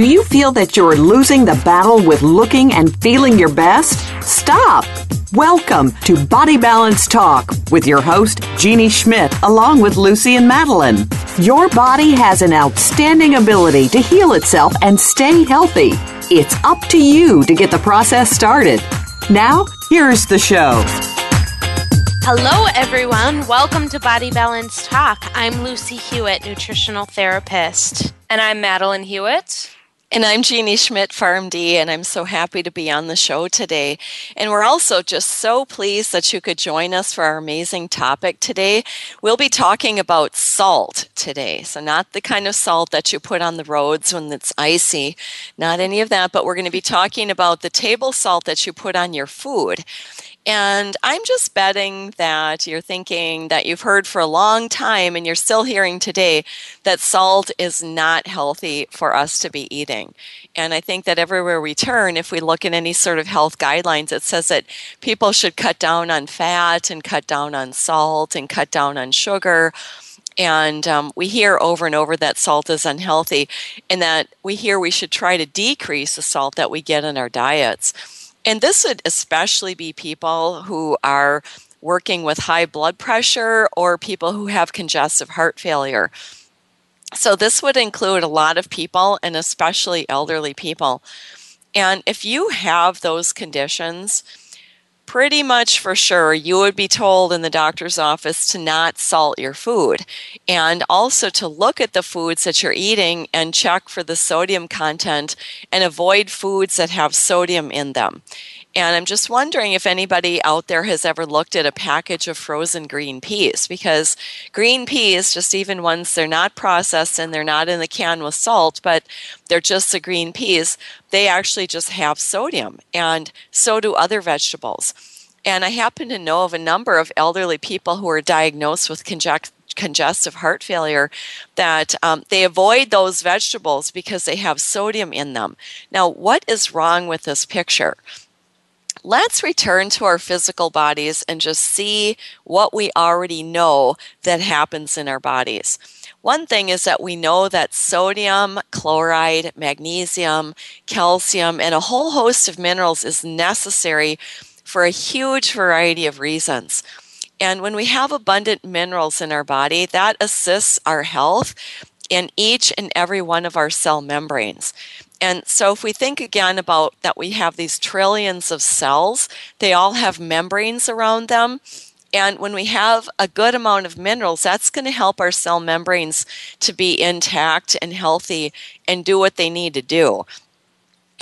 Do you feel that you're losing the battle with looking and feeling your best? Stop! Welcome to Body Balance Talk with your host, Jeannie Schmidt, along with Lucy and Madeline. Your body has an outstanding ability to heal itself and stay healthy. It's up to you to get the process started. Now, here's the show. Hello, everyone. Welcome to Body Balance Talk. I'm Lucy Hewitt, nutritional therapist. And I'm Madeline Hewitt. And I'm Jeannie Schmidt, PharmD, and I'm so happy to be on the show today. And we're also just so pleased that you could join us for our amazing topic today. We'll be talking about salt today. So not the kind of salt that you put on the roads when it's icy, not any of that, but we're going to be talking about the table salt that you put on your food. And I'm just betting that you're thinking that you've heard for a long time and you're still hearing today that salt is not healthy for us to be eating. And I think that everywhere we turn, if we look at any sort of health guidelines, it says that people should cut down on fat and cut down on salt and cut down on sugar. And we hear over and over that salt is unhealthy and that we hear we should try to decrease the salt that we get in our diets. And this would especially be people who are working with high blood pressure or people who have congestive heart failure. So this would include a lot of people and especially elderly people. And if you have those conditions, pretty much for sure you would be told in the doctor's office to not salt your food and also to look at the foods that you're eating and check for the sodium content and avoid foods that have sodium in them. And I'm just wondering if anybody out there has ever looked at a package of frozen green peas, because green peas, just even ones they're not processed and they're not in the can with salt, but they're just the green peas, they actually just have sodium, and so do other vegetables. And I happen to know of a number of elderly people who are diagnosed with congestive heart failure that they avoid those vegetables because they have sodium in them. Now, what is wrong with this picture? Let's return to our physical bodies and just see what we already know that happens in our bodies. One thing is that we know that sodium, chloride, magnesium, calcium, and a whole host of minerals is necessary for a huge variety of reasons. And when we have abundant minerals in our body, that assists our health in each and every one of our cell membranes. And so if we think again about that we have these trillions of cells, they all have membranes around them. And when we have a good amount of minerals, that's going to help our cell membranes to be intact and healthy and do what they need to do.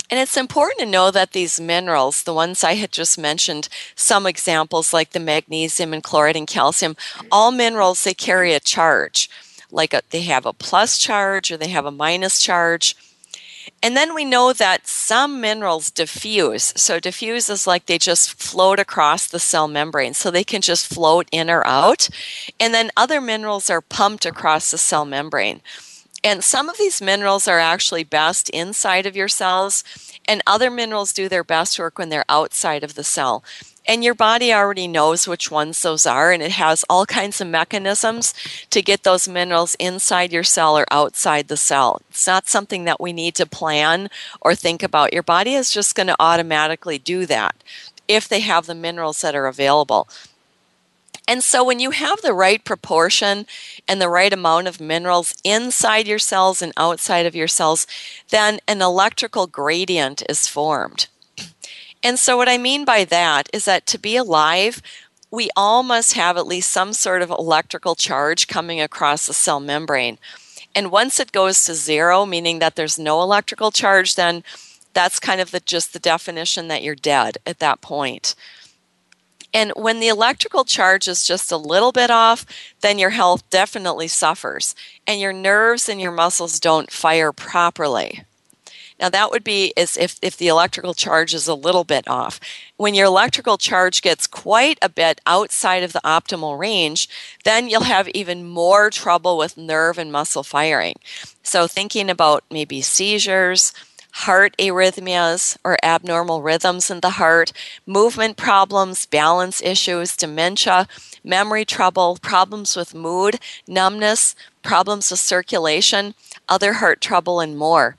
And it's important to know that these minerals, the ones I had just mentioned, some examples like the magnesium and chloride and calcium, all minerals, they carry a charge. Like they have a plus charge or they have a minus charge. And then we know that some minerals diffuse. So diffuse is like they just float across the cell membrane. So they can just float in or out. And then other minerals are pumped across the cell membrane. And some of these minerals are actually best inside of your cells. And other minerals do their best work when they're outside of the cell. And your body already knows which ones those are, and it has all kinds of mechanisms to get those minerals inside your cell or outside the cell. It's not something that we need to plan or think about. Your body is just going to automatically do that if they have the minerals that are available. And so when you have the right proportion and the right amount of minerals inside your cells and outside of your cells, then an electrical gradient is formed. And so what I mean by that is that to be alive, we all must have at least some sort of electrical charge coming across the cell membrane. And once it goes to zero, meaning that there's no electrical charge, then that's kind of just the definition that you're dead at that point. And when the electrical charge is just a little bit off, then your health definitely suffers, and your nerves and your muscles don't fire properly. Now, that would be as if the electrical charge is a little bit off. When your electrical charge gets quite a bit outside of the optimal range, then you'll have even more trouble with nerve and muscle firing. So thinking about maybe seizures, heart arrhythmias or abnormal rhythms in the heart, movement problems, balance issues, dementia, memory trouble, problems with mood, numbness, problems with circulation, other heart trouble, and more.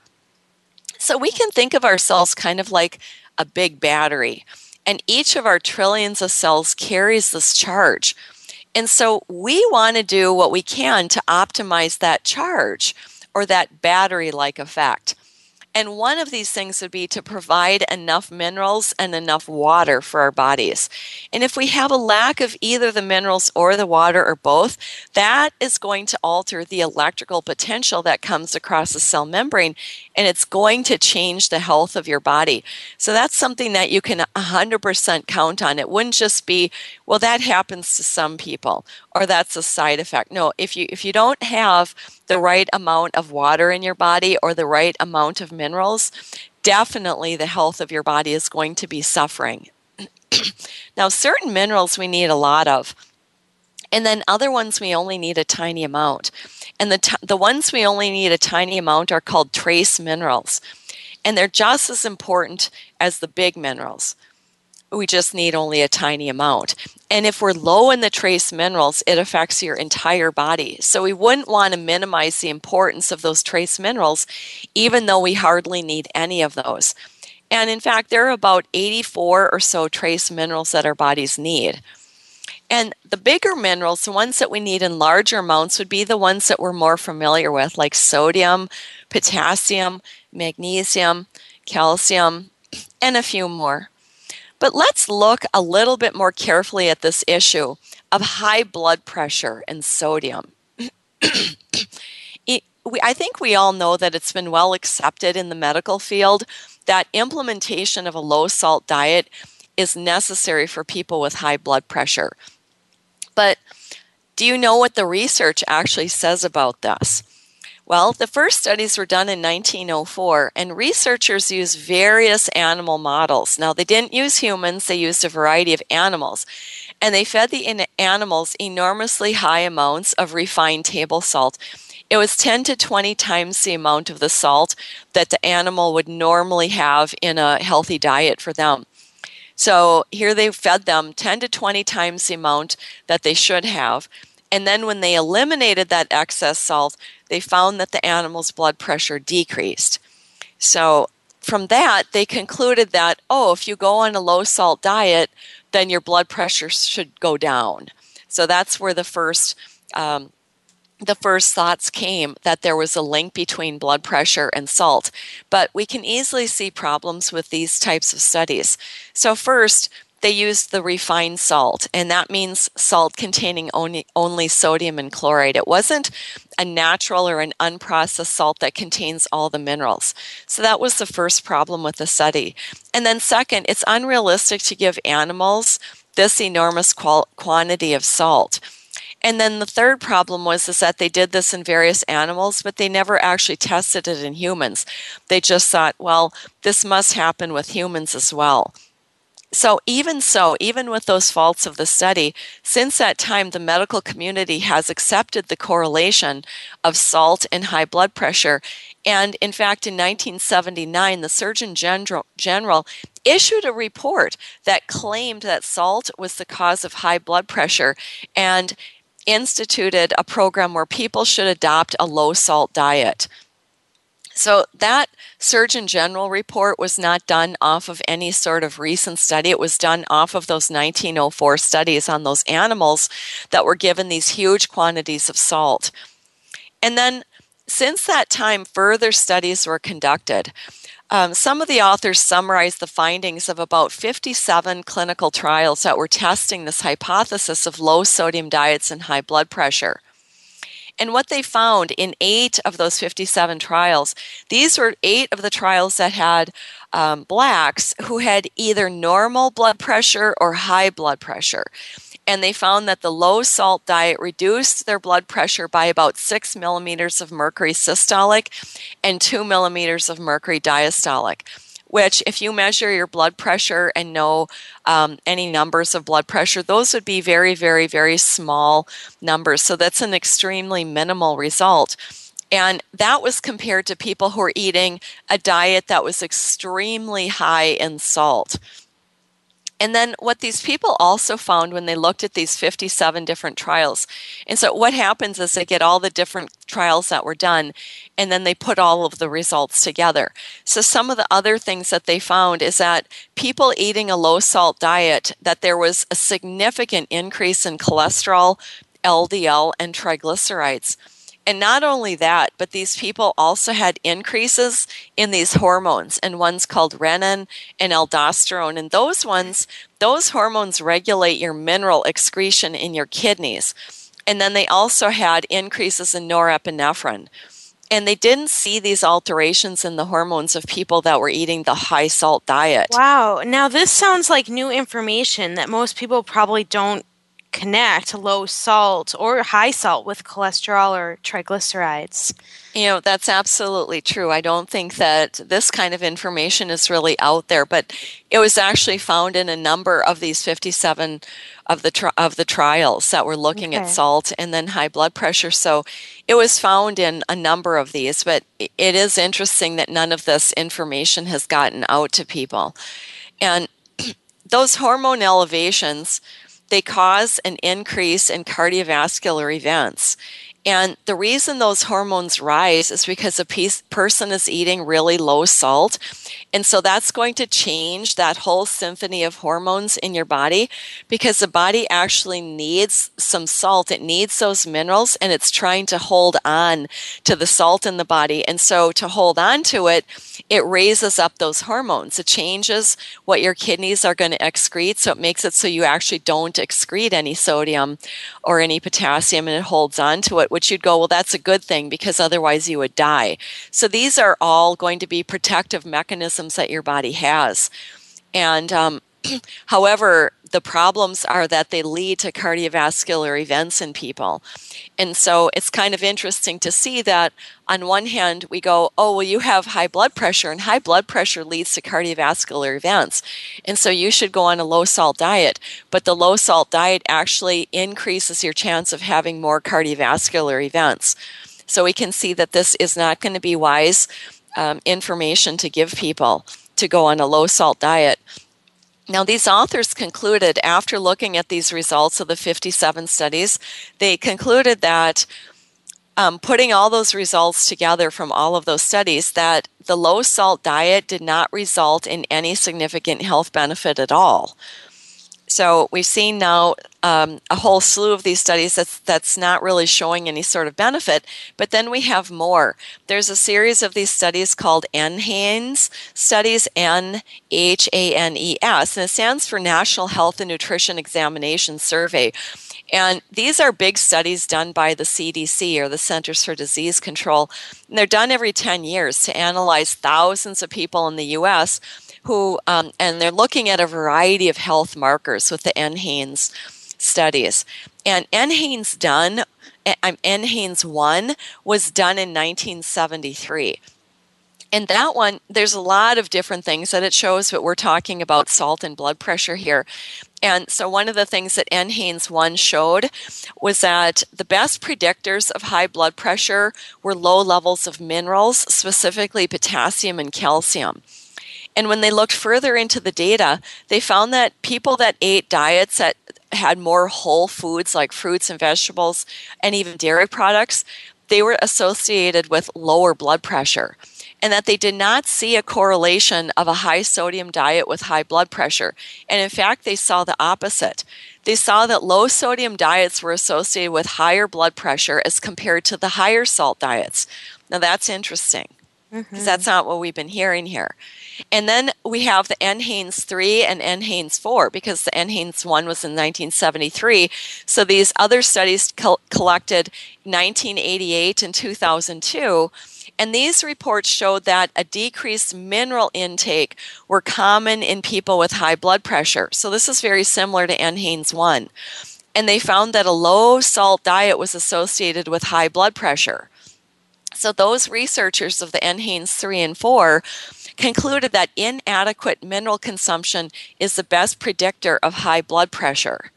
So we can think of ourselves kind of like a big battery, and each of our trillions of cells carries this charge. And so we want to do what we can to optimize that charge or that battery-like effect. And one of these things would be to provide enough minerals and enough water for our bodies. And if we have a lack of either the minerals or the water or both, that is going to alter the electrical potential that comes across the cell membrane, and it's going to change the health of your body. So that's something that you can 100% count on. It wouldn't just be, well, that happens to some people, or that's a side effect. No, if you don't have the right amount of water in your body or the right amount of minerals, definitely the health of your body is going to be suffering. Now, certain minerals we need a lot of, and then other ones we only need a tiny amount. And the ones we only need a tiny amount are called trace minerals, and they're just as important as the big minerals. We just need only a tiny amount. And if we're low in the trace minerals, it affects your entire body. So we wouldn't want to minimize the importance of those trace minerals, even though we hardly need any of those. And in fact, there are about 84 or so trace minerals that our bodies need. And the bigger minerals, the ones that we need in larger amounts, would be the ones that we're more familiar with, like sodium, potassium, magnesium, calcium, and a few more. But let's look a little bit more carefully at this issue of high blood pressure and sodium. I think we all know that it's been well accepted in the medical field that implementation of a low-salt diet is necessary for people with high blood pressure. But do you know what the research actually says about this? Well, the first studies were done in 1904, and researchers used various animal models. Now, they didn't use humans, they used a variety of animals. And they fed the animals enormously high amounts of refined table salt. It was 10 to 20 times the amount of the salt that the animal would normally have in a healthy diet for them. So here they fed them 10 to 20 times the amount that they should have. And then when they eliminated that excess salt, they found that the animal's blood pressure decreased. So from that, they concluded that, oh, if you go on a low-salt diet, then your blood pressure should go down. So that's where the first thoughts came, that there was a link between blood pressure and salt. But we can easily see problems with these types of studies. So first, they used the refined salt, and that means salt containing only sodium and chloride. It wasn't a natural or an unprocessed salt that contains all the minerals. So that was the first problem with the study. And then second, it's unrealistic to give animals this enormous quantity of salt. And then the third problem was that they did this in various animals, but they never actually tested it in humans. They just thought, well, this must happen with humans as well. So even with those faults of the study, since that time, the medical community has accepted the correlation of salt and high blood pressure. And in fact, in 1979, the Surgeon General issued a report that claimed that salt was the cause of high blood pressure and instituted a program where people should adopt a low-salt diet. So that Surgeon General report was not done off of any sort of recent study. It was done off of those 1904 studies on those animals that were given these huge quantities of salt. And then since that time, further studies were conducted. Some of the authors summarized the findings of about 57 clinical trials that were testing this hypothesis of low sodium diets and high blood pressure. And what they found in 8 of those 57 trials, these were 8 of the trials that had blacks who had either normal blood pressure or high blood pressure. And they found that the low-salt diet reduced their blood pressure by about 6 millimeters of mercury systolic and 2 millimeters of mercury diastolic, which if you measure your blood pressure and know any numbers of blood pressure, those would be very, very, very small numbers. So that's an extremely minimal result. And that was compared to people who were eating a diet that was extremely high in salt. And then what these people also found when they looked at these 57 different trials, and so what happens is they get all the different trials that were done, and then they put all of the results together. So some of the other things that they found is that people eating a low-salt diet, that there was a significant increase in cholesterol, LDL, and triglycerides. And not only that, but these people also had increases in these hormones, and one's called renin and aldosterone. And those hormones regulate your mineral excretion in your kidneys. And then they also had increases in norepinephrine. And they didn't see these alterations in the hormones of people that were eating the high-salt diet. Wow. Now, this sounds like new information that most people probably don't connect low salt or high salt with cholesterol or triglycerides. You know, that's absolutely true. I don't think that this kind of information is really out there, but it was actually found in a number of these 57 of the trials that were looking at salt and then high blood pressure. So it was found in a number of these, but it is interesting that none of this information has gotten out to people. And those hormone elevations, they cause an increase in cardiovascular events. And the reason those hormones rise is because a person is eating really low salt. And so that's going to change that whole symphony of hormones in your body, because the body actually needs some salt. It needs those minerals, and it's trying to hold on to the salt in the body. And so to hold on to it, it raises up those hormones. It changes what your kidneys are going to excrete, so it makes it so you actually don't excrete any sodium or any potassium, and it holds on to it, which you'd go, well, that's a good thing, because otherwise you would die. So these are all going to be protective mechanisms that your body has. And however, the problems are that they lead to cardiovascular events in people. And so it's kind of interesting to see that on one hand we go, oh, well, you have high blood pressure, and high blood pressure leads to cardiovascular events, and so you should go on a low-salt diet. But the low-salt diet actually increases your chance of having more cardiovascular events. So we can see that this is not going to be wise information to give people to go on a low-salt diet. Now, these authors concluded, after looking at these results of the 57 studies, they concluded that putting all those results together from all of those studies, that the low-salt diet did not result in any significant health benefit at all. So we've seen now a whole slew of these studies that's not really showing any sort of benefit, but then we have more. There's a series of these studies called NHANES studies, NHANES, and it stands for National Health and Nutrition Examination Survey. And these are big studies done by the CDC, or the Centers for Disease Control, and they're done every 10 years to analyze thousands of people in the U.S., who and they're looking at a variety of health markers with the NHANES studies. And NHANES 1 was done in 1973. And that one, there's a lot of different things that it shows, but we're talking about salt and blood pressure here. And so one of the things that NHANES 1 showed was that the best predictors of high blood pressure were low levels of minerals, specifically potassium and calcium. And when they looked further into the data, they found that people that ate diets that had more whole foods like fruits and vegetables and even dairy products, they were associated with lower blood pressure, and that they did not see a correlation of a high sodium diet with high blood pressure. And in fact, they saw the opposite. They saw that low sodium diets were associated with higher blood pressure as compared to the higher salt diets. Now, that's interesting, because that's not what we've been hearing here. And then we have the NHANES 3 and NHANES 4, because the NHANES 1 was in 1973. So these other studies collected 1988 and 2002, and these reports showed that a decreased mineral intake were common in people with high blood pressure. So this is very similar to NHANES 1. And they found that a low-salt diet was associated with high blood pressure. So those researchers of the NHANES 3 and 4 concluded that inadequate mineral consumption is the best predictor of high blood pressure.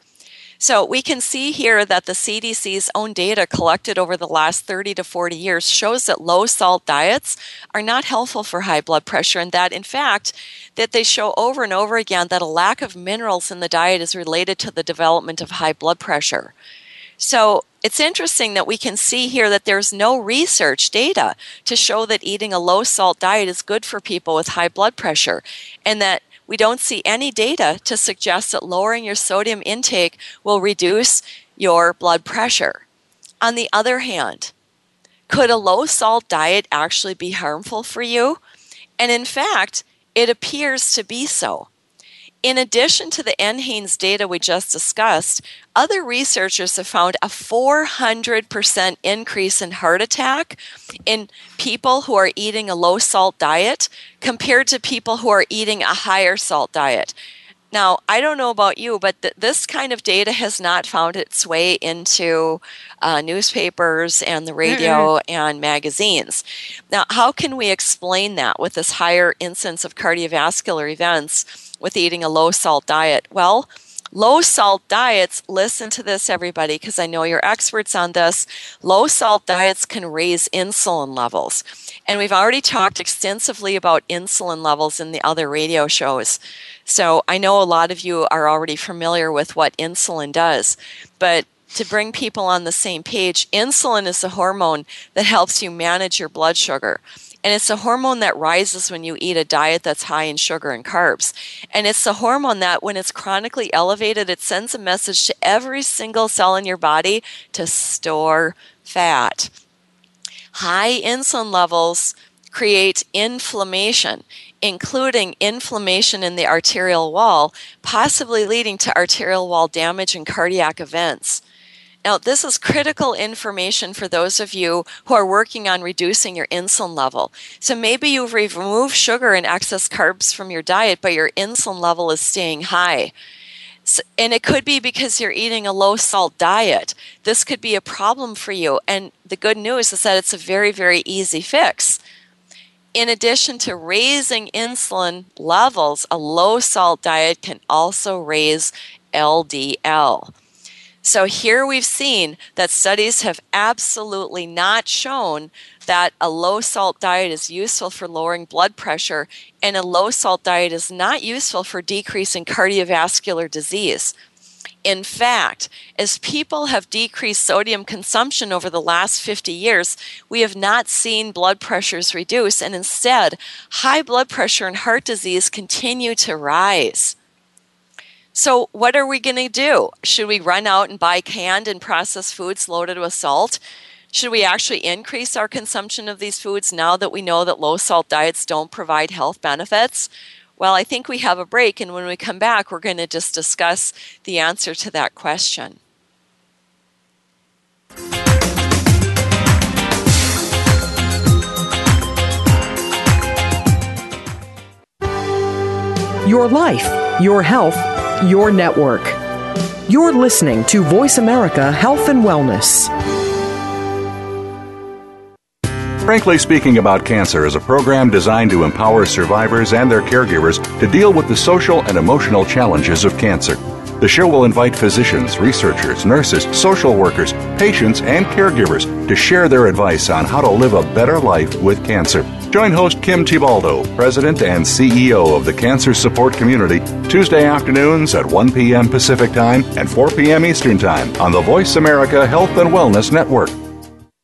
So we can see here that the CDC's own data collected over the last 30 to 40 years shows that low-salt diets are not helpful for high blood pressure, and that, in fact, that they show over and over again that a lack of minerals in the diet is related to the development of high blood pressure. So it's interesting that we can see here that there's no research data to show that eating a low-salt diet is good for people with high blood pressure, and that we don't see any data to suggest that lowering your sodium intake will reduce your blood pressure. On the other hand, could a low-salt diet actually be harmful for you? And in fact, it appears to be so. In addition to the NHANES data we just discussed, other researchers have found a 400% increase in heart attack in people who are eating a low-salt diet compared to people who are eating a higher-salt diet. Now, I don't know about you, but this kind of data has not found its way into newspapers and the radio and magazines. Now, how can we explain that with this higher incidence of cardiovascular events with eating a low-salt diet? Well, low-salt diets, listen to this, everybody, because I know you're experts on this. Low-salt diets can raise insulin levels. And we've already talked extensively about insulin levels in the other radio shows. So I know a lot of you are already familiar with what insulin does. But to bring people on the same page, insulin is a hormone that helps you manage your blood sugar. And it's a hormone that rises when you eat a diet that's high in sugar and carbs. And it's a hormone that, when it's chronically elevated, it sends a message to every single cell in your body to store fat. High insulin levels create inflammation, including inflammation in the arterial wall, possibly leading to arterial wall damage and cardiac events. Now, this is critical information for those of you who are working on reducing your insulin level. So maybe you've removed sugar and excess carbs from your diet, but your insulin level is staying high. So, and it could be because you're eating a low-salt diet. This could be a problem for you. And the good news is that it's a very, very easy fix. In addition to raising insulin levels, a low-salt diet can also raise LDL. So here we've seen that studies have absolutely not shown that a low-salt diet is useful for lowering blood pressure, and a low-salt diet is not useful for decreasing cardiovascular disease. In fact, as people have decreased sodium consumption over the last 50 years, we have not seen blood pressures reduce, and instead, high blood pressure and heart disease continue to rise. So what are we going to do? Should we run out and buy canned and processed foods loaded with salt? Should we actually increase our consumption of these foods now that we know that low-salt diets don't provide health benefits? Well, I think we have a break, and when we come back, we're going to just discuss the answer to that question. Your life, your health, your network. You're listening to Voice America Health and Wellness. Frankly Speaking About Cancer is a program designed to empower survivors and their caregivers to deal with the social and emotional challenges of cancer. The show will invite physicians, researchers, nurses, social workers, patients, and caregivers to share their advice on how to live a better life with cancer. Join host Kim Tibaldo, President and CEO of the Cancer Support Community, Tuesday afternoons at 1 p.m. Pacific Time and 4 p.m. Eastern Time on the Voice America Health and Wellness Network.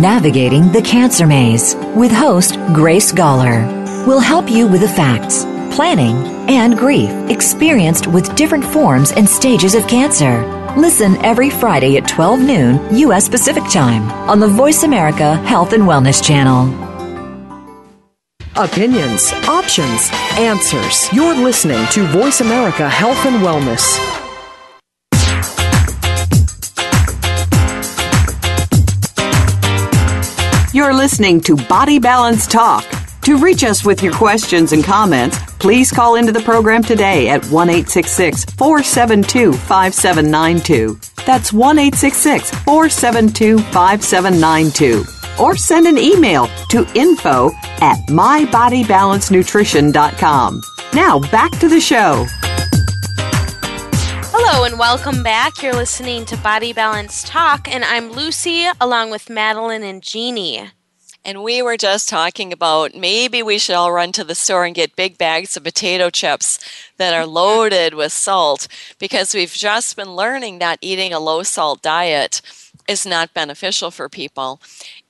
Navigating the Cancer Maze with host Grace Galler will help you with the facts, planning, and grief experienced with different forms and stages of cancer. Listen every Friday at 12 noon U.S. Pacific Time on the Voice America Health and Wellness Channel. Opinions, options, answers. You're listening to Voice America Health and Wellness. You're listening to Body Balance Talk. To reach us with your questions and comments, please call into the program today at 1-866-472-5792. That's 1-866-472-5792. or send an email to info@mybodybalancenutrition.com. Now back to the show. Hello and welcome back. You're listening to Body Balance Talk, and I'm Lucy along with Madeline and Jeannie. And we were just talking about maybe we should all run to the store and get big bags of potato chips that are loaded with salt, because we've just been learning that eating a low-salt diet is not beneficial for people.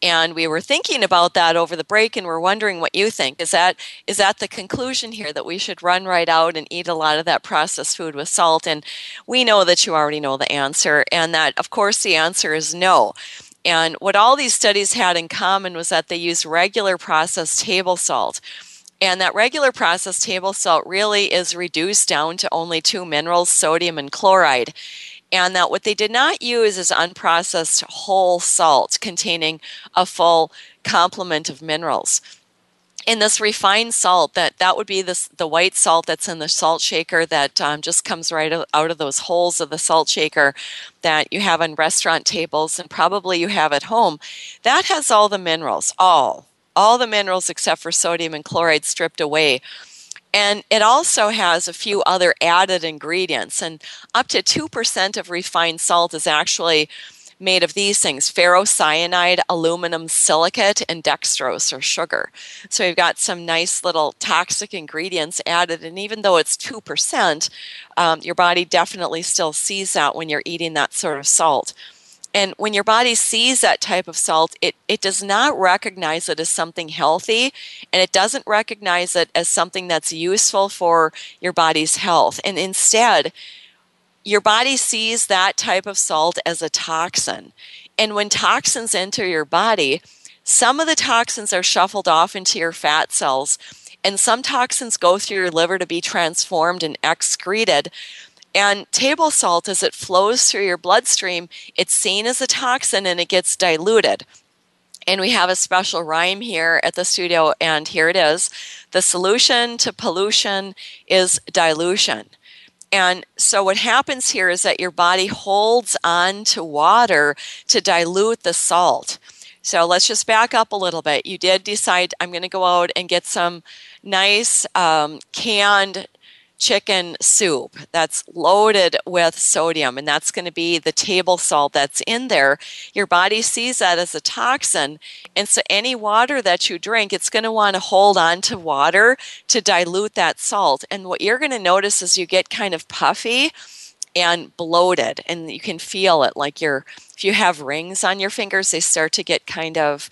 And we were thinking about that over the break, and we're wondering what you think. Is that the conclusion here, that we should run right out and eat a lot of that processed food with salt? And we know that you already know the answer, and that, of course, the answer is no. And what all these studies had in common was that they used regular processed table salt. And that regular processed table salt really is reduced down to only two minerals, sodium and chloride. And that what they did not use is unprocessed whole salt containing a full complement of minerals. In this refined salt, that would be the white salt that's in the salt shaker that just comes right out of those holes of the salt shaker that you have on restaurant tables and probably you have at home, that has all the minerals, all the minerals except for sodium and chloride stripped away. And it also has a few other added ingredients, and up to 2% of refined salt is actually made of these things: ferrocyanide, aluminum silicate, and dextrose or sugar. So you've got some nice little toxic ingredients added, and even though it's 2%, your body definitely still sees that when you're eating that sort of salt. And when your body sees that type of salt, it does not recognize it as something healthy, and it doesn't recognize it as something that's useful for your body's health. And instead, your body sees that type of salt as a toxin. And when toxins enter your body, some of the toxins are shuffled off into your fat cells, and some toxins go through your liver to be transformed and excreted. And table salt, as it flows through your bloodstream, it's seen as a toxin and it gets diluted. And we have a special rhyme here at the studio, and here it is. The solution to pollution is dilution. And so what happens here is that your body holds on to water to dilute the salt. So let's just back up a little bit. You did decide, I'm going to go out and get some nice canned chicken soup that's loaded with sodium, and that's going to be the table salt that's in there. Your body sees that as a toxin, and so any water that you drink, it's going to want to hold on to water to dilute that salt. And what you're going to notice is you get kind of puffy and bloated, and you can feel it, like if you have rings on your fingers, they start to get kind of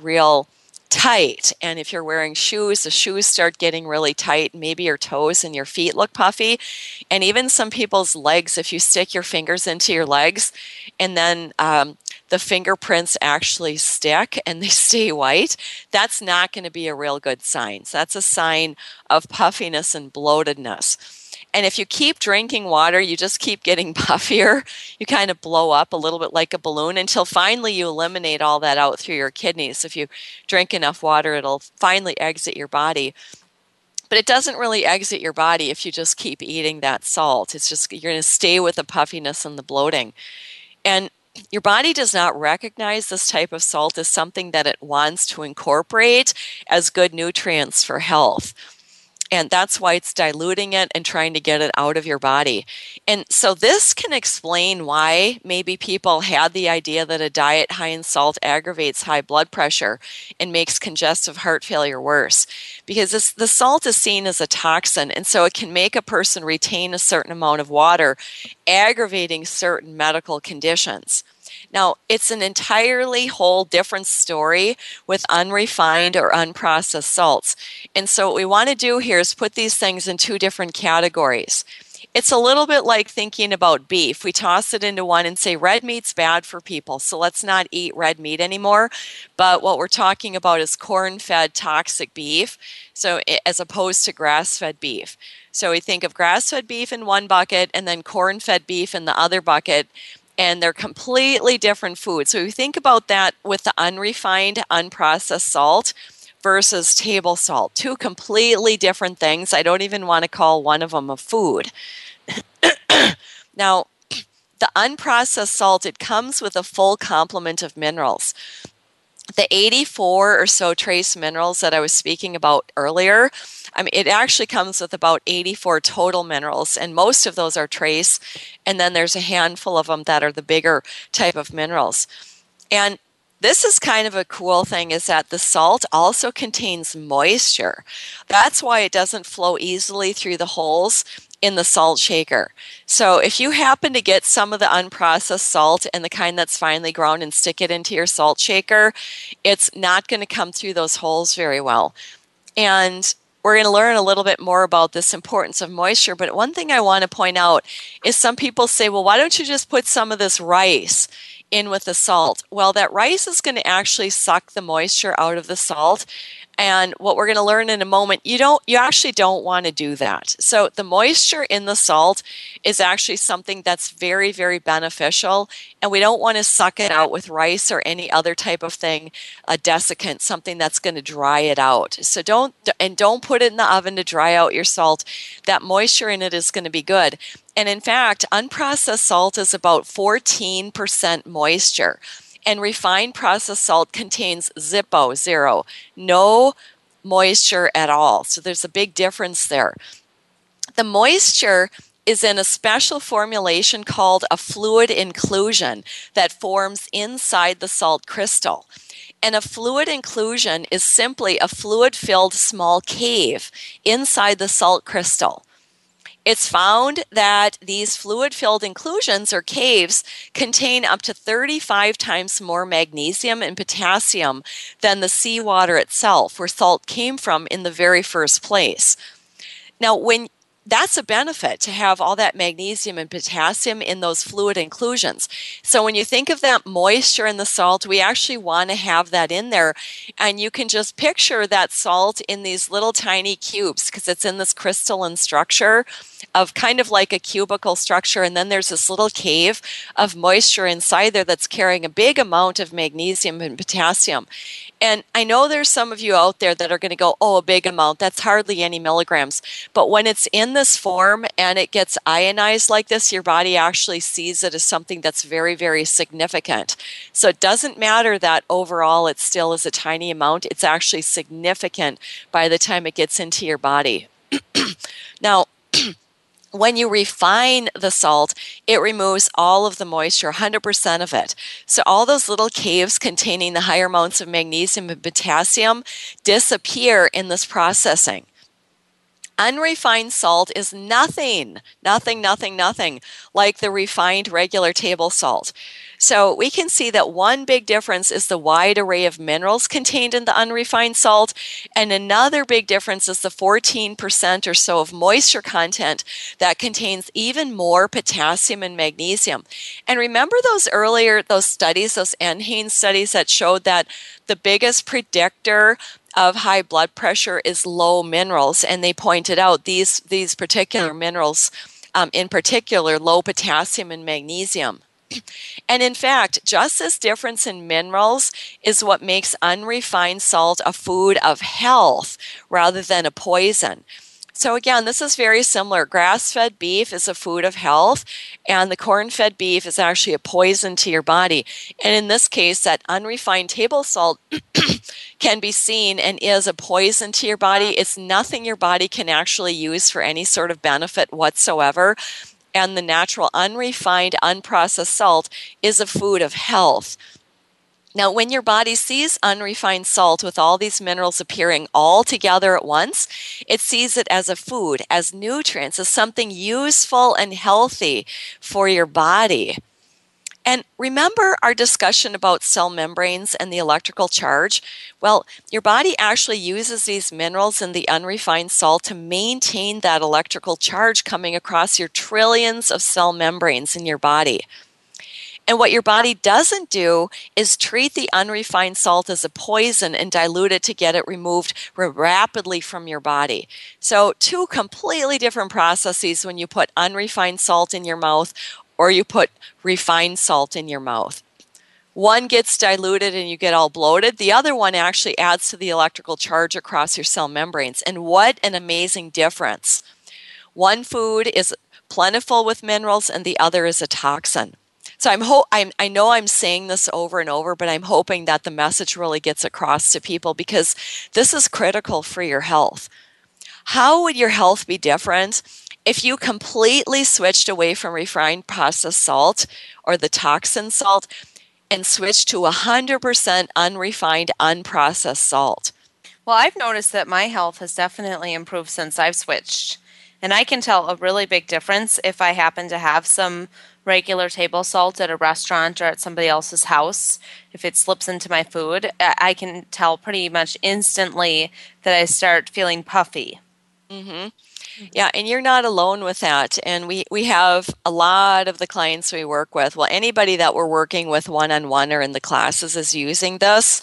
real tight. And if you're wearing shoes, the shoes start getting really tight. Maybe your toes and your feet look puffy. And even some people's legs, if you stick your fingers into your legs and then the fingerprints actually stick and they stay white, that's not going to be a real good sign. So that's a sign of puffiness and bloatedness. And if you keep drinking water, you just keep getting puffier. You kind of blow up a little bit like a balloon until finally you eliminate all that out through your kidneys. If you drink enough water, it'll finally exit your body. But it doesn't really exit your body if you just keep eating that salt. It's just you're going to stay with the puffiness and the bloating. And your body does not recognize this type of salt as something that it wants to incorporate as good nutrients for health. And that's why it's diluting it and trying to get it out of your body. And so this can explain why maybe people had the idea that a diet high in salt aggravates high blood pressure and makes congestive heart failure worse. Because the salt is seen as a toxin, and so it can make a person retain a certain amount of water, aggravating certain medical conditions. Now, it's an entirely whole different story with unrefined or unprocessed salts. And so what we want to do here is put these things in two different categories. It's a little bit like thinking about beef. We toss it into one and say red meat's bad for people, so let's not eat red meat anymore. But what we're talking about is corn-fed toxic beef, so as opposed to grass-fed beef. So we think of grass-fed beef in one bucket and then corn-fed beef in the other bucket. And they're completely different foods. So we think about that with the unrefined, unprocessed salt versus table salt. Two completely different things. I don't even want to call one of them a food. Now, the unprocessed salt, it comes with a full complement of minerals. the 84 or so trace minerals that I was speaking about earlier, I mean, it actually comes with about 84 total minerals, and most of those are trace, and then there's a handful of them that are the bigger type of minerals. And this is kind of a cool thing, is that the salt also contains moisture. That's why it doesn't flow easily through the holes in the salt shaker. So if you happen to get some of the unprocessed salt and the kind that's finely ground and stick it into your salt shaker, it's not going to come through those holes very well. And we're going to learn a little bit more about this importance of moisture. But one thing I want to point out is some people say, well, why don't you just put some of this rice in with the salt? Well, that rice is going to actually suck the moisture out of the salt, and what we're going to learn in a moment, you actually don't want to do that. So the moisture in the salt is actually something that's very, very beneficial, and we don't want to suck it out with rice or any other type of thing, a desiccant, something that's going to dry it out. So don't put it in the oven to dry out your salt. That moisture in it is going to be good. And in fact, unprocessed salt is about 14% moisture. And refined processed salt contains zero, no moisture at all. So there's a big difference there. The moisture is in a special formulation called a fluid inclusion that forms inside the salt crystal. And a fluid inclusion is simply a fluid-filled small cave inside the salt crystal. It's found that these fluid-filled inclusions, or caves, contain up to 35 times more magnesium and potassium than the seawater itself, where salt came from in the very first place. Now, when that's a benefit to have all that magnesium and potassium in those fluid inclusions. So when you think of that moisture in the salt, we actually want to have that in there. And you can just picture that salt in these little tiny cubes, because it's in this crystalline structure of kind of like a cubical structure. And then there's this little cave of moisture inside there that's carrying a big amount of magnesium and potassium. And I know there's some of you out there that are going to go, oh, a big amount, that's hardly any milligrams. But when it's in this form and it gets ionized like this, your body actually sees it as something that's very, very significant. So it doesn't matter that overall it still is a tiny amount. It's actually significant by the time it gets into your body. Now, when you refine the salt, it removes all of the moisture, 100% of it. So all those little caves containing the higher amounts of magnesium and potassium disappear in this processing. Unrefined salt is nothing like the refined regular table salt. So we can see that one big difference is the wide array of minerals contained in the unrefined salt, and another big difference is the 14% or so of moisture content that contains even more potassium and magnesium. And remember those NHANES studies that showed that the biggest predictor of high blood pressure is low minerals, and they pointed out these particular minerals, in particular low potassium and magnesium. And in fact, just this difference in minerals is what makes unrefined salt a food of health rather than a poison. So again, this is very similar. Grass-fed beef is a food of health, and the corn-fed beef is actually a poison to your body. And in this case, that unrefined table salt can be seen and is a poison to your body. It's nothing your body can actually use for any sort of benefit whatsoever. And the natural, unrefined, unprocessed salt is a food of health. Now, when your body sees unrefined salt with all these minerals appearing all together at once, it sees it as a food, as nutrients, as something useful and healthy for your body. And remember our discussion about cell membranes and the electrical charge? Well, your body actually uses these minerals and the unrefined salt to maintain that electrical charge coming across your trillions of cell membranes in your body. And what your body doesn't do is treat the unrefined salt as a poison and dilute it to get it removed rapidly from your body. So two completely different processes when you put unrefined salt in your mouth or you put refined salt in your mouth. One gets diluted and you get all bloated. The other one actually adds to the electrical charge across your cell membranes. And what an amazing difference. One food is plentiful with minerals and the other is a toxin. So I know I'm saying this over and over, but I'm hoping that the message really gets across to people, because this is critical for your health. How would your health be different if you completely switched away from refined processed salt or the toxin salt and switched to 100% unrefined, unprocessed salt? Well, I've noticed that my health has definitely improved since I've switched. And I can tell a really big difference if I happen to have some regular table salt at a restaurant or at somebody else's house. If it slips into my food, I can tell pretty much instantly that I start feeling puffy. Mm-hmm. Yeah, and you're not alone with that. And we have a lot of the clients we work with. Well, anybody that we're working with one-on-one or in the classes is using this.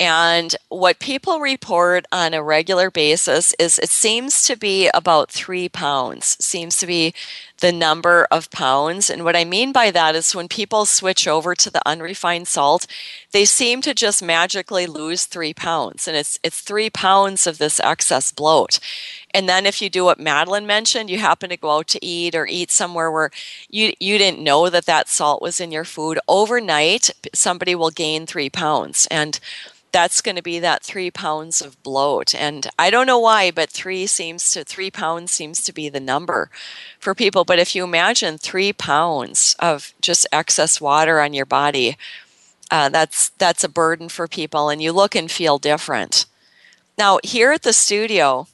And what people report on a regular basis is it seems to be about 3 pounds, seems to be the number of pounds. And what I mean by that is when people switch over to the unrefined salt, they seem to just magically lose 3 pounds. And it's 3 pounds of this excess bloat. And then if you do what Madeline mentioned, you happen to go out to eat or eat somewhere where you didn't know that that salt was in your food, overnight somebody will gain 3 pounds. And that's going to be that 3 pounds of bloat. And I don't know why, but 3 pounds seems to be the number for people. But if you imagine 3 pounds of just excess water on your body, that's a burden for people, and you look and feel different. Now, here at the studio,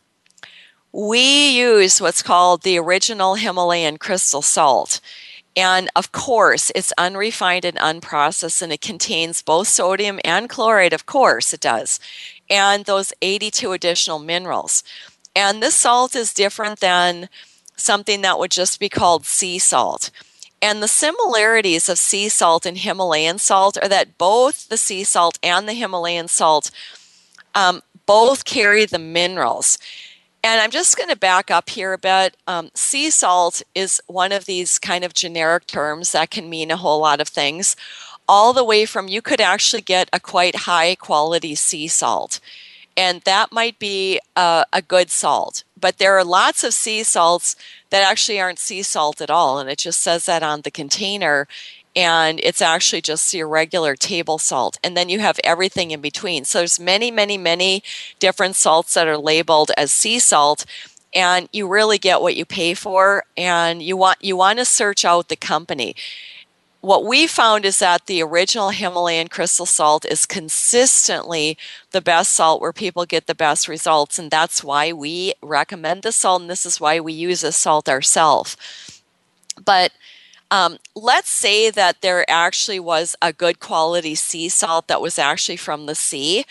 we use what's called the original Himalayan crystal salt. And of course, it's unrefined and unprocessed, and it contains both sodium and chloride, of course it does, and those 82 additional minerals. And this salt is different than something that would just be called sea salt. And the similarities of sea salt and Himalayan salt are that both the sea salt and the Himalayan salt both carry the minerals. And I'm just going to back up here a bit. Sea salt is one of these kind of generic terms that can mean a whole lot of things, all the way from you could actually get a quite high quality sea salt. And that might be a good salt. But there are lots of sea salts that actually aren't sea salt at all. And it just says that on the container. And it's actually just your regular table salt. And then you have everything in between. So there's many, many, many different salts that are labeled as sea salt. And you really get what you pay for. And you want to search out the company. What we found is that the original Himalayan crystal salt is consistently the best salt where people get the best results. And that's why we recommend this salt. And this is why we use this salt ourselves. But let's say that there actually was a good quality sea salt that was actually from the sea.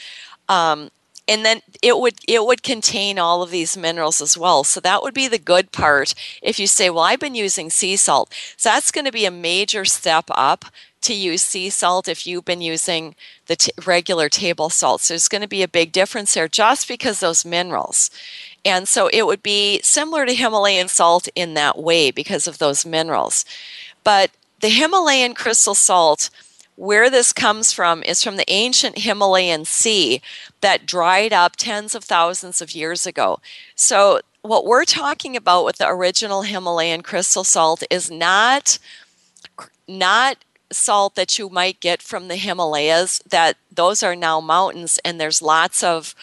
And then it would contain all of these minerals as well. So that would be the good part if you say, well, I've been using sea salt. So that's going to be a major step up to use sea salt if you've been using the regular table salt. So there's going to be a big difference there just because those minerals. And so it would be similar to Himalayan salt in that way because of those minerals. But the Himalayan crystal salt, where this comes from, is from the ancient Himalayan sea that dried up tens of thousands of years ago. So what we're talking about with the original Himalayan crystal salt is not salt that you might get from the Himalayas, that those are now mountains, and there's lots of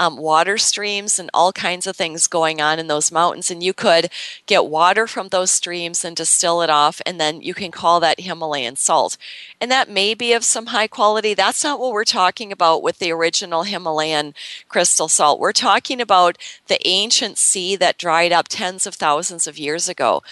water streams and all kinds of things going on in those mountains. And you could get water from those streams and distill it off, and then you can call that Himalayan salt. And that may be of some high quality. That's not what we're talking about with the original Himalayan crystal salt. We're talking about the ancient sea that dried up tens of thousands of years ago.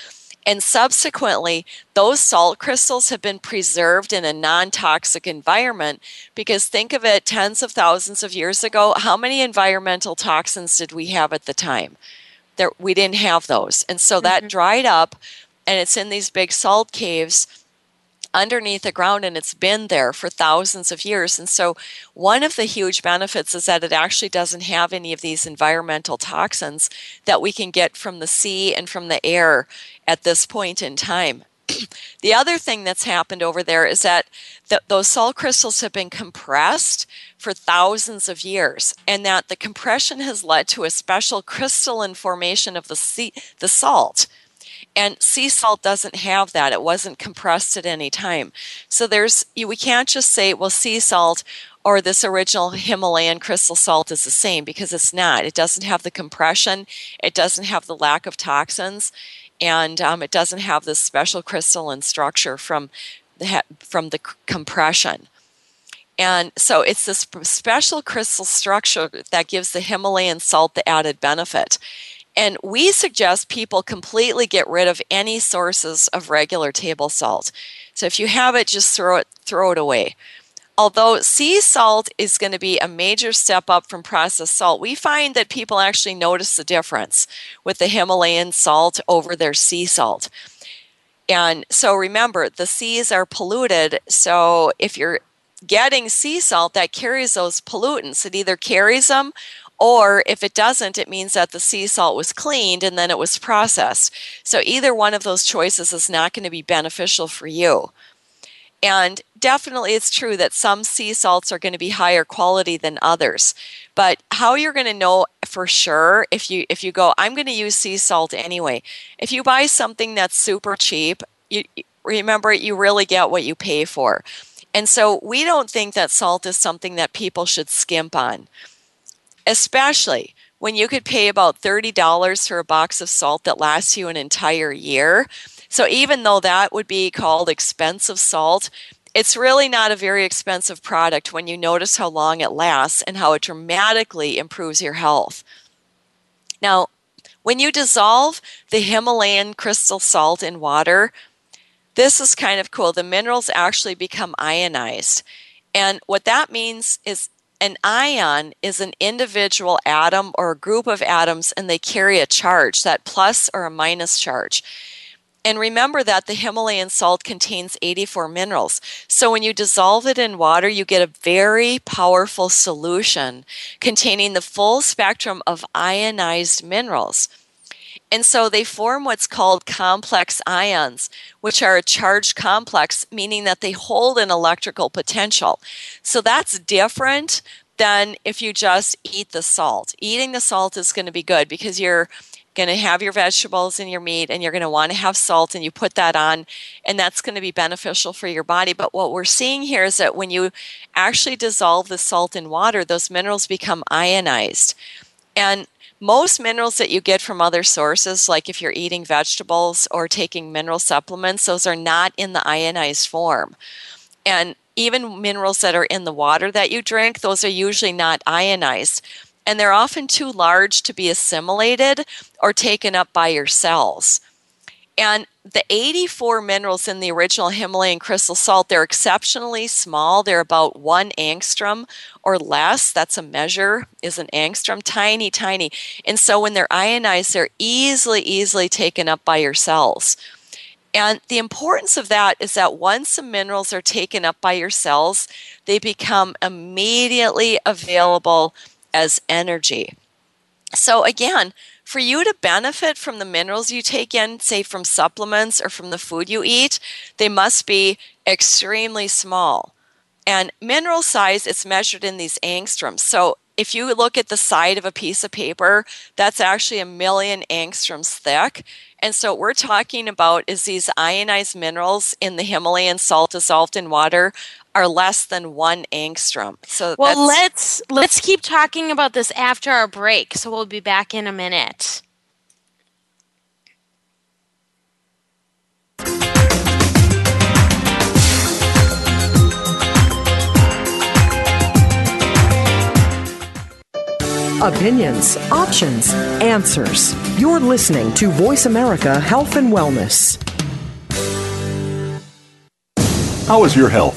And subsequently, those salt crystals have been preserved in a non-toxic environment, because think of it, tens of thousands of years ago, how many environmental toxins did we have at the time? There, we didn't have those. And so that dried up, and it's in these big salt caves underneath the ground, and it's been there for thousands of years. And so one of the huge benefits is that it actually doesn't have any of these environmental toxins that we can get from the sea and from the air at this point in time. The other thing that's happened over there is that those salt crystals have been compressed for thousands of years, and that the compression has led to a special crystalline formation of the salt. And sea salt doesn't have that. It wasn't compressed at any time. So we can't just say, well, sea salt or this original Himalayan crystal salt is the same, because it's not. It doesn't have the compression. It doesn't have the lack of toxins. And it doesn't have this special crystalline structure from the compression. And so it's this special crystal structure that gives the Himalayan salt the added benefit. And we suggest people completely get rid of any sources of regular table salt. So if you have it, just throw it away. Although sea salt is going to be a major step up from processed salt, we find that people actually notice the difference with the Himalayan salt over their sea salt. And so remember, the seas are polluted, so if you're getting sea salt, that carries those pollutants. It either carries them, or if it doesn't, it means that the sea salt was cleaned and then it was processed. So either one of those choices is not going to be beneficial for you. And definitely it's true that some sea salts are going to be higher quality than others. But how you're going to know for sure if you go, I'm going to use sea salt anyway. If you buy something that's super cheap, you really get what you pay for. And so we don't think that salt is something that people should skimp on, especially when you could pay about $30 for a box of salt that lasts you an entire year. So even though that would be called expensive salt, it's really not a very expensive product when you notice how long it lasts and how it dramatically improves your health. Now, when you dissolve the Himalayan crystal salt in water, this is kind of cool. The minerals actually become ionized. And what that means is an ion is an individual atom or a group of atoms, and they carry a charge, that plus or a minus charge. And remember that the Himalayan salt contains 84 minerals. So when you dissolve it in water, you get a very powerful solution containing the full spectrum of ionized minerals. And so they form what's called complex ions, which are a charged complex, meaning that they hold an electrical potential. So that's different than if you just eat the salt. Eating the salt is going to be good because you're going to have your vegetables and your meat, and you're going to want to have salt, and you put that on, and that's going to be beneficial for your body. But what we're seeing here is that when you actually dissolve the salt in water, those minerals become ionized. And most minerals that you get from other sources, like if you're eating vegetables or taking mineral supplements, those are not in the ionized form. And even minerals that are in the water that you drink, those are usually not ionized. And they're often too large to be assimilated or taken up by your cells. And the 84 minerals in the original Himalayan crystal salt, they're exceptionally small. They're about 1 angstrom or less. That's a measure, is an angstrom. Tiny, tiny. And so when they're ionized, they're easily taken up by your cells. And the importance of that is that once the minerals are taken up by your cells, they become immediately available as energy. So again, for you to benefit from the minerals you take in, say from supplements or from the food you eat, they must be extremely small. And mineral size, it's measured in these angstroms. So if you look at the side of a piece of paper, that's actually 1,000,000 angstroms thick. And so what we're talking about is these ionized minerals in the Himalayan salt dissolved in water are less than 1 angstrom. So well, let's keep talking about this after our break. So we'll be back in a minute. Opinions, options, answers. You're listening to Voice America Health and Wellness. How is your health?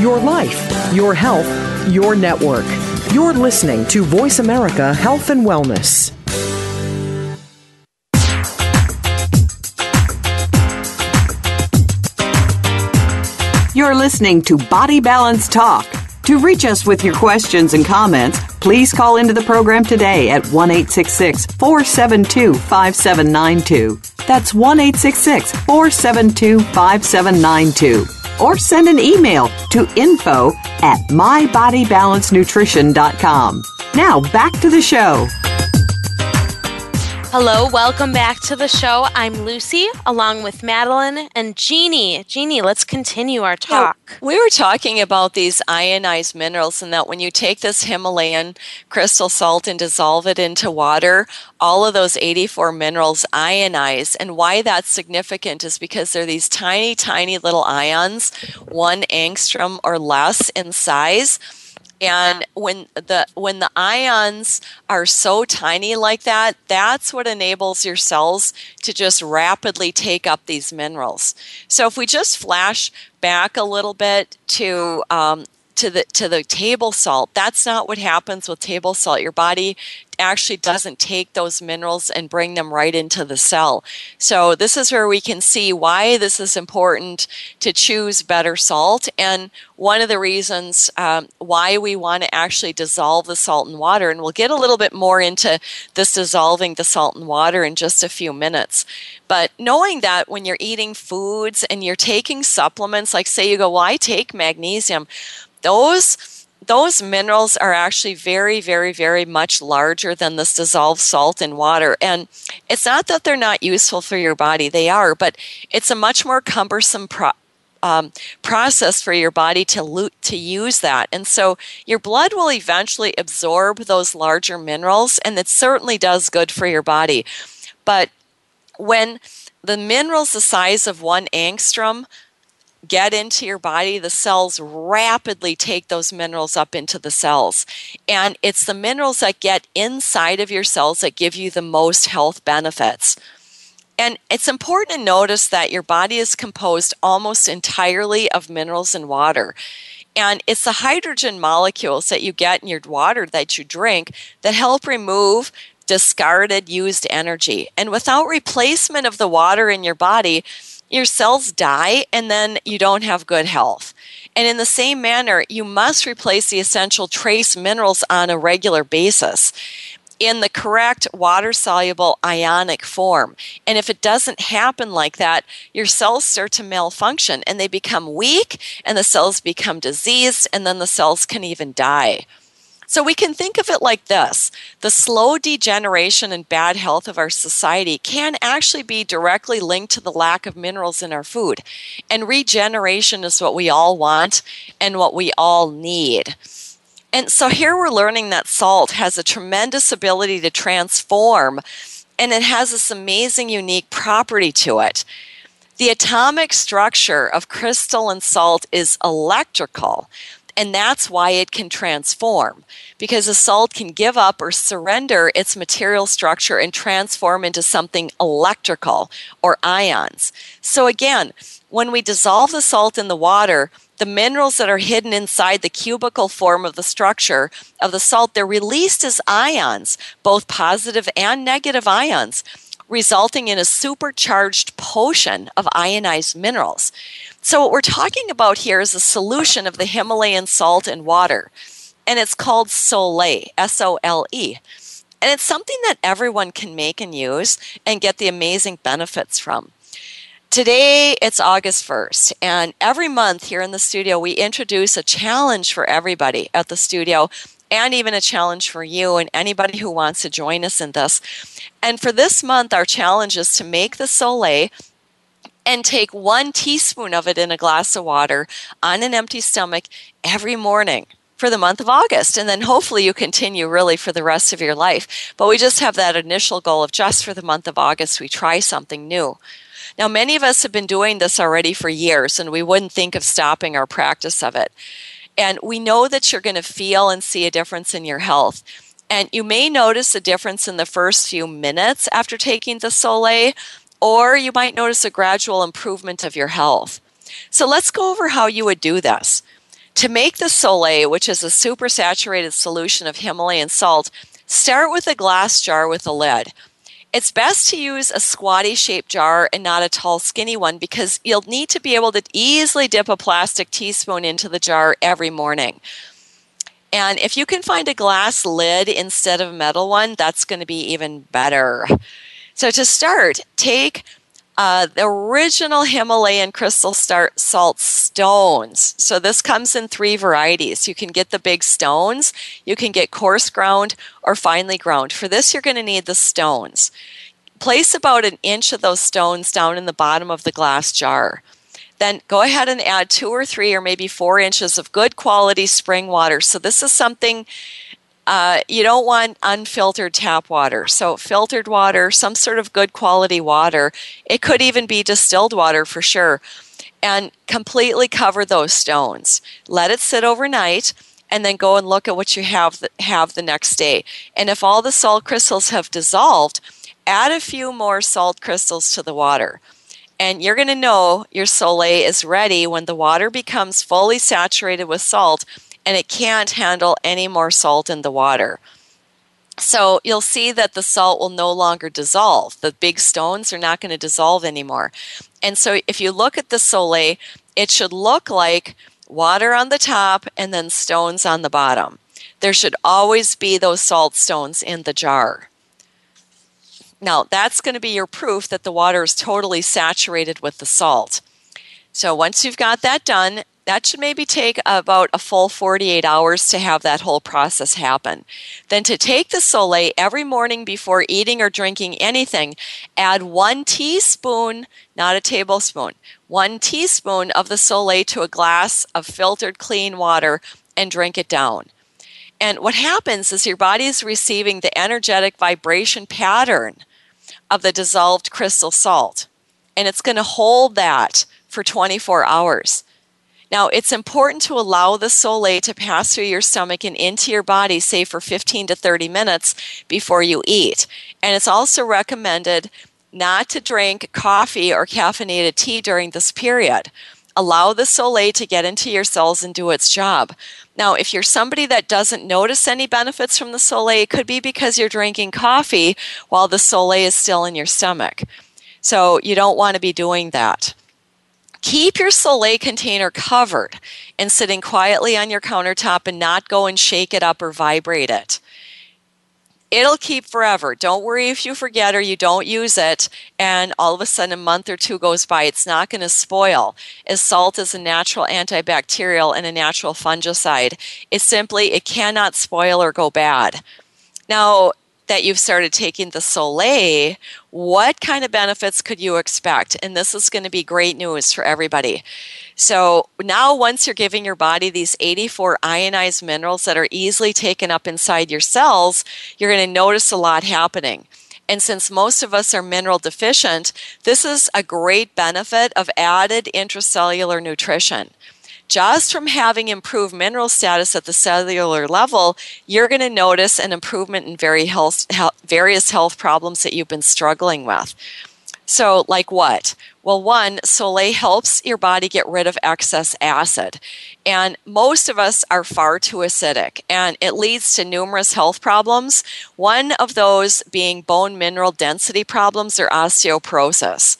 Your life, your health, your network. You're listening to Voice America Health and Wellness. You're listening to Body Balance Talk. To reach us with your questions and comments, please call into the program today at 1-866-472-5792. That's 1-866-472-5792. Or send an email to info@mybodybalancenutrition.com. Now back to the show. Hello, welcome back to the show. I'm Lucy, along with Madeline and Jeannie. Jeannie, let's continue our talk. Yeah, we were talking about these ionized minerals, and that when you take this Himalayan crystal salt and dissolve it into water, all of those 84 minerals ionize. And why that's significant is because they're these tiny, tiny little ions, 1 angstrom or less in size. And when the ions are so tiny like that, that's what enables your cells to just rapidly take up these minerals. So if we just flash back a little bit to the table salt, that's not what happens with table salt. Your body actually doesn't take those minerals and bring them right into the cell. So this is where we can see why this is important to choose better salt. And one of the reasons why we want to actually dissolve the salt in water, and we'll get a little bit more into this dissolving the salt in water in just a few minutes. But knowing that when you're eating foods and you're taking supplements, like say you go, well, I take magnesium, those minerals are actually very, very, very much larger than this dissolved salt in water. And it's not that they're not useful for your body. They are, but it's a much more cumbersome process for your body to use that. And so your blood will eventually absorb those larger minerals, and it certainly does good for your body. But when the minerals the size of 1 angstrom get into your body, the cells rapidly take those minerals up into the cells. And it's the minerals that get inside of your cells that give you the most health benefits. And it's important to notice that your body is composed almost entirely of minerals and water. And it's the hydrogen molecules that you get in your water that you drink that help remove discarded used energy. And without replacement of the water in your body, your cells die, and then you don't have good health. And in the same manner, you must replace the essential trace minerals on a regular basis in the correct water-soluble ionic form. And if it doesn't happen like that, your cells start to malfunction, and they become weak, and the cells become diseased, and then the cells can even die. So we can think of it like this. The slow degeneration and bad health of our society can actually be directly linked to the lack of minerals in our food. And regeneration is what we all want and what we all need. And so here we're learning that salt has a tremendous ability to transform, and it has this amazing, unique property to it. The atomic structure of crystalline salt is electrical. And that's why it can transform, because the salt can give up or surrender its material structure and transform into something electrical or ions. So again, when we dissolve the salt in the water, the minerals that are hidden inside the cubical form of the structure of the salt, they're released as ions, both positive and negative ions, resulting in a supercharged potion of ionized minerals. So what we're talking about here is a solution of the Himalayan salt and water, and it's called Sole, S-O-L-E. And it's something that everyone can make and use and get the amazing benefits from. Today, it's August 1st, and every month here in the studio, we introduce a challenge for everybody at the studio, and even a challenge for you and anybody who wants to join us in this. And for this month, our challenge is to make the Sole and take 1 teaspoon of it in a glass of water on an empty stomach every morning for the month of August. And then hopefully you continue really for the rest of your life. But we just have that initial goal of just for the month of August, we try something new. Now, many of us have been doing this already for years, and we wouldn't think of stopping our practice of it. And we know that you're going to feel and see a difference in your health. And you may notice a difference in the first few minutes after taking the Soleil, or you might notice a gradual improvement of your health. So let's go over how you would do this. To make the Soleil, which is a supersaturated solution of Himalayan salt, start with a glass jar with a lid. It's best to use a squatty-shaped jar and not a tall, skinny one because you'll need to be able to easily dip a plastic teaspoon into the jar every morning. And if you can find a glass lid instead of a metal one, that's going to be even better. So to start, take the original Himalayan crystal salt stones. So this comes in 3 varieties. You can get the big stones, you can get coarse ground or finely ground. For this, you're going to need the stones. Place about 1 inch of those stones down in the bottom of the glass jar. Then go ahead and add 2 or 3 or maybe 4 inches of good quality spring water. So this is something you don't want unfiltered tap water. So filtered water, some sort of good quality water. It could even be distilled water for sure. And completely cover those stones. Let it sit overnight and then go and look at what you have the next day. And if all the salt crystals have dissolved, add a few more salt crystals to the water. And you're going to know your Soleil is ready when the water becomes fully saturated with salt and it can't handle any more salt in the water. So you'll see that the salt will no longer dissolve. The big stones are not going to dissolve anymore. And so if you look at the Soleil, it should look like water on the top and then stones on the bottom. There should always be those salt stones in the jar. Now, that's going to be your proof that the water is totally saturated with the salt. So once you've got that done, that should maybe take about a full 48 hours to have that whole process happen. Then to take the Soleil every morning before eating or drinking anything, add 1 teaspoon, not a tablespoon, 1 teaspoon of the Soleil to a glass of filtered clean water and drink it down. And what happens is your body is receiving the energetic vibration pattern of the dissolved crystal salt. And it's going to hold that for 24 hours. Now, it's important to allow the Soleil to pass through your stomach and into your body, say, for 15 to 30 minutes before you eat. And it's also recommended not to drink coffee or caffeinated tea during this period. Allow the Soleil to get into your cells and do its job. Now, if you're somebody that doesn't notice any benefits from the Soleil, it could be because you're drinking coffee while the Soleil is still in your stomach. So you don't want to be doing that. Keep your Soleil container covered and sitting quietly on your countertop and not go and shake it up or vibrate it. It'll keep forever. Don't worry if you forget or you don't use it and all of a sudden a month or two goes by. It's not going to spoil, as salt is a natural antibacterial and a natural fungicide. It cannot spoil or go bad. Now that you've started taking the Soleil, what kind of benefits could you expect? And this is going to be great news for everybody. So now once you're giving your body these 84 ionized minerals that are easily taken up inside your cells, you're going to notice a lot happening. And since most of us are mineral deficient, this is a great benefit of added intracellular nutrition. Just from having improved mineral status at the cellular level, you're going to notice an improvement in various health problems that you've been struggling with. So like what? Well, one, Soleil helps your body get rid of excess acid. And most of us are far too acidic, and it leads to numerous health problems, one of those being bone mineral density problems or osteoporosis.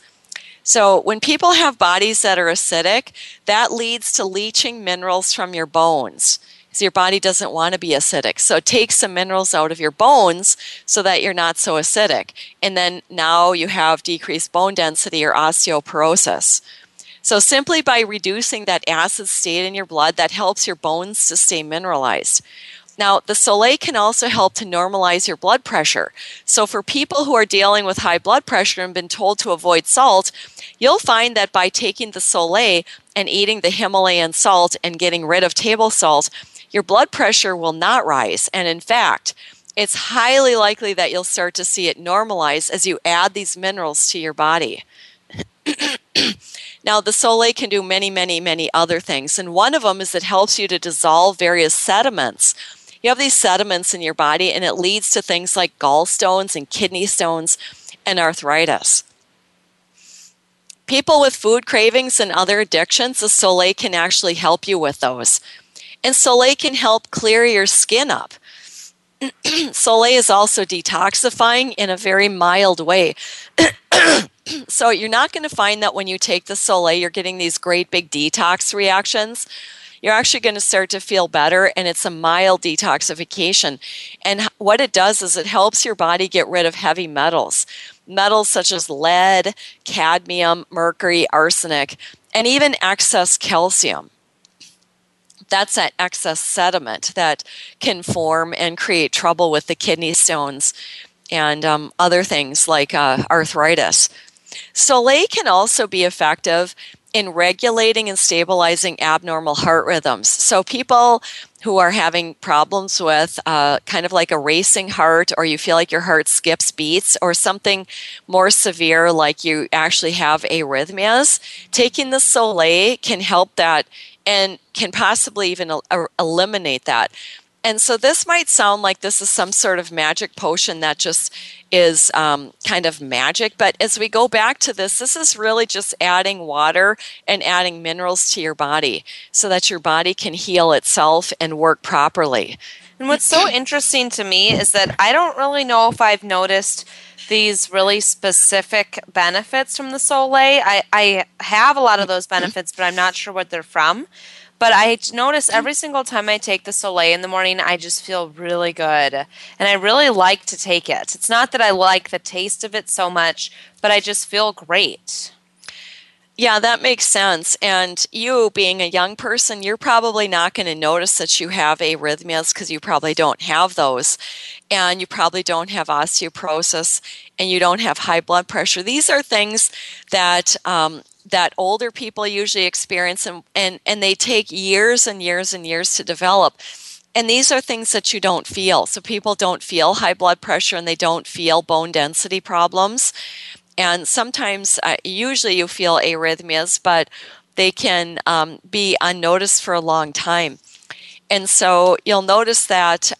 So when people have bodies that are acidic, that leads to leaching minerals from your bones because your body doesn't want to be acidic. So take some minerals out of your bones so that you're not so acidic. And then now you have decreased bone density or osteoporosis. So simply by reducing that acid state in your blood, that helps your bones to stay mineralized. Now, the Soleil can also help to normalize your blood pressure. So for people who are dealing with high blood pressure and been told to avoid salt, you'll find that by taking the Soleil and eating the Himalayan salt and getting rid of table salt, your blood pressure will not rise. And in fact, it's highly likely that you'll start to see it normalize as you add these minerals to your body. Now, the Soleil can do many, many, many other things. And one of them is it helps you to dissolve various sediments. You have these sediments in your body, and it leads to things like gallstones and kidney stones and arthritis. People with food cravings and other addictions, the Soleil can actually help you with those. And Soleil can help clear your skin up. Soleil is also detoxifying in a very mild way. So you're not going to find that when you take the Soleil, you're getting these great big detox reactions. You're actually going to start to feel better, and it's a mild detoxification. And what it does is it helps your body get rid of heavy metals. Metals such as lead, cadmium, mercury, arsenic, and even excess calcium. That's that excess sediment that can form and create trouble with the kidney stones and other things like arthritis. Soleil can also be effective in regulating and stabilizing abnormal heart rhythms. So people who are having problems with kind of like a racing heart, or you feel like your heart skips beats, or something more severe like you actually have arrhythmias, taking the Soleil can help that and can possibly even eliminate that. And so this might sound like this is some sort of magic potion that just is kind of magic. But as we go back to this, this is really just adding water and adding minerals to your body so that your body can heal itself and work properly. And what's so interesting to me is that I don't really know if I've noticed these really specific benefits from the Soleil. I have a lot of those benefits, but I'm not sure what they're from. But I notice every single time I take the Soleil in the morning, I just feel really good. And I really like to take it. It's not that I like the taste of it so much, but I just feel great. Yeah, that makes sense. And you, being a young person, you're probably not going to notice that you have arrhythmias because you probably don't have those. And you probably don't have osteoporosis, and you don't have high blood pressure. These are things that that older people usually experience, and they take years and years and years to develop. And these are things that you don't feel. So people don't feel high blood pressure, and they don't feel bone density problems. And sometimes, usually you feel arrhythmias, but they can be unnoticed for a long time. And so you'll notice that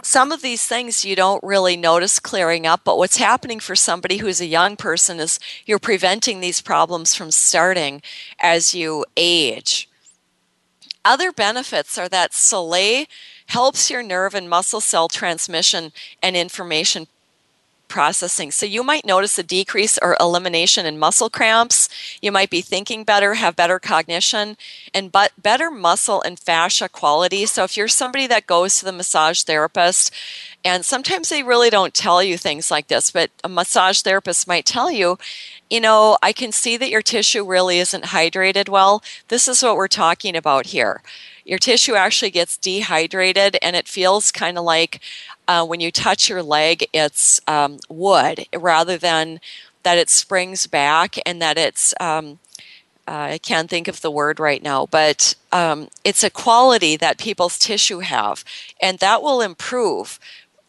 some of these things you don't really notice clearing up, but what's happening for somebody who's a young person is you're preventing these problems from starting as you age. Other benefits are that Soleil helps your nerve and muscle cell transmission and information processing. So you might notice a decrease or elimination in muscle cramps. You might be thinking better, have better cognition, and better muscle and fascia quality. So if you're somebody that goes to the massage therapist, and sometimes they really don't tell you things like this, but a massage therapist might tell you, you know, I can see that your tissue really isn't hydrated well. This is what we're talking about here. Your tissue actually gets dehydrated, and it feels kind of like when you touch your leg, it's wood, rather than that it springs back and that it's, I can't think of the word right now, but it's a quality that people's tissue have. And that will improve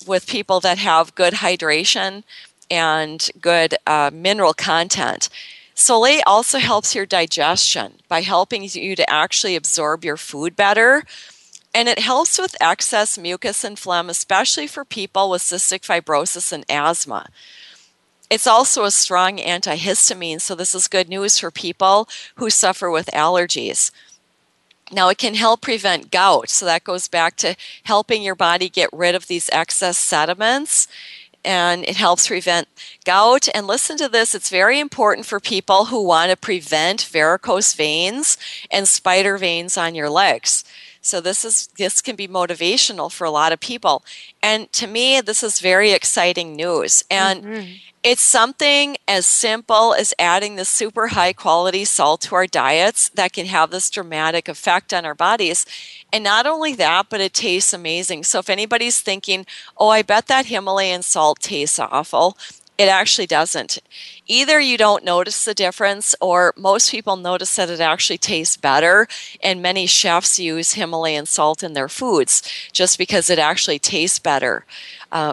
with people that have good hydration and good mineral content. Soleil also helps your digestion by helping you to actually absorb your food better. And it helps with excess mucus and phlegm, especially for people with cystic fibrosis and asthma. It's also a strong antihistamine, so this is good news for people who suffer with allergies. Now, it can help prevent gout, so that goes back to helping your body get rid of these excess sediments. And it helps prevent gout. And listen to this, it's very important for people who want to prevent varicose veins and spider veins on your legs. So this can be motivational for a lot of people. And to me, this is very exciting news. And it's something as simple as adding the super high quality salt to our diets that can have this dramatic effect on our bodies. And not only that, but it tastes amazing. So if anybody's thinking, oh, I bet that Himalayan salt tastes awful, It actually doesn't. Either you don't notice the difference, or most people notice that it actually tastes better, and many chefs use Himalayan salt in their foods just because it actually tastes better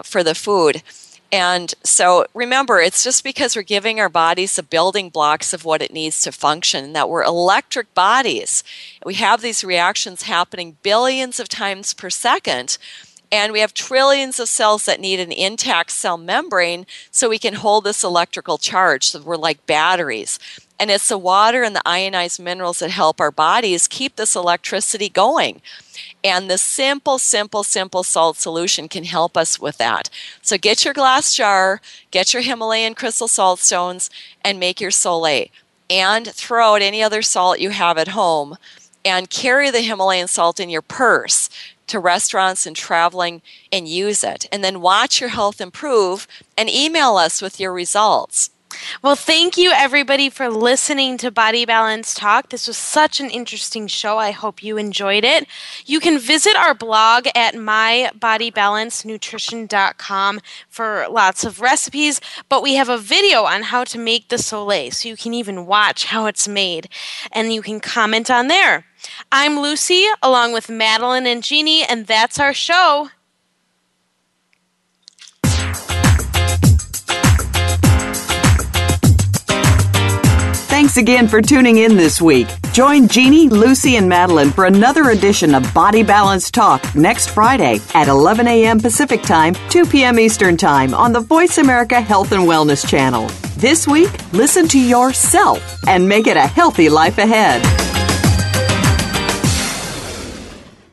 for the food. And so remember, it's just because we're giving our bodies the building blocks of what it needs to function, that we're electric bodies. We have these reactions happening billions of times per second, and we have trillions of cells that need an intact cell membrane so we can hold this electrical charge. So we're like batteries. And it's the water and the ionized minerals that help our bodies keep this electricity going. And the simple salt solution can help us with that. So get your glass jar, get your Himalayan crystal salt stones, and make your Soleil. And throw out any other salt you have at home. And carry the Himalayan salt in your purse to restaurants and traveling and use it. And then watch your health improve and email us with your results. Well, thank you, everybody, for listening to Body Balance Talk. This was such an interesting show. I hope you enjoyed it. You can visit our blog at mybodybalancenutrition.com for lots of recipes, but we have a video on how to make the Soleil, so you can even watch how it's made, and you can comment on there. I'm Lucy, along with Madeline and Jeannie, and that's our show. Thanks again for tuning in this week. Join Jeannie, Lucy, and Madeline for another edition of Body Balance Talk next Friday at 11 a.m. Pacific Time, 2 p.m. Eastern Time on the Voice America Health and Wellness Channel. This week, listen to yourself and make it a healthy life ahead.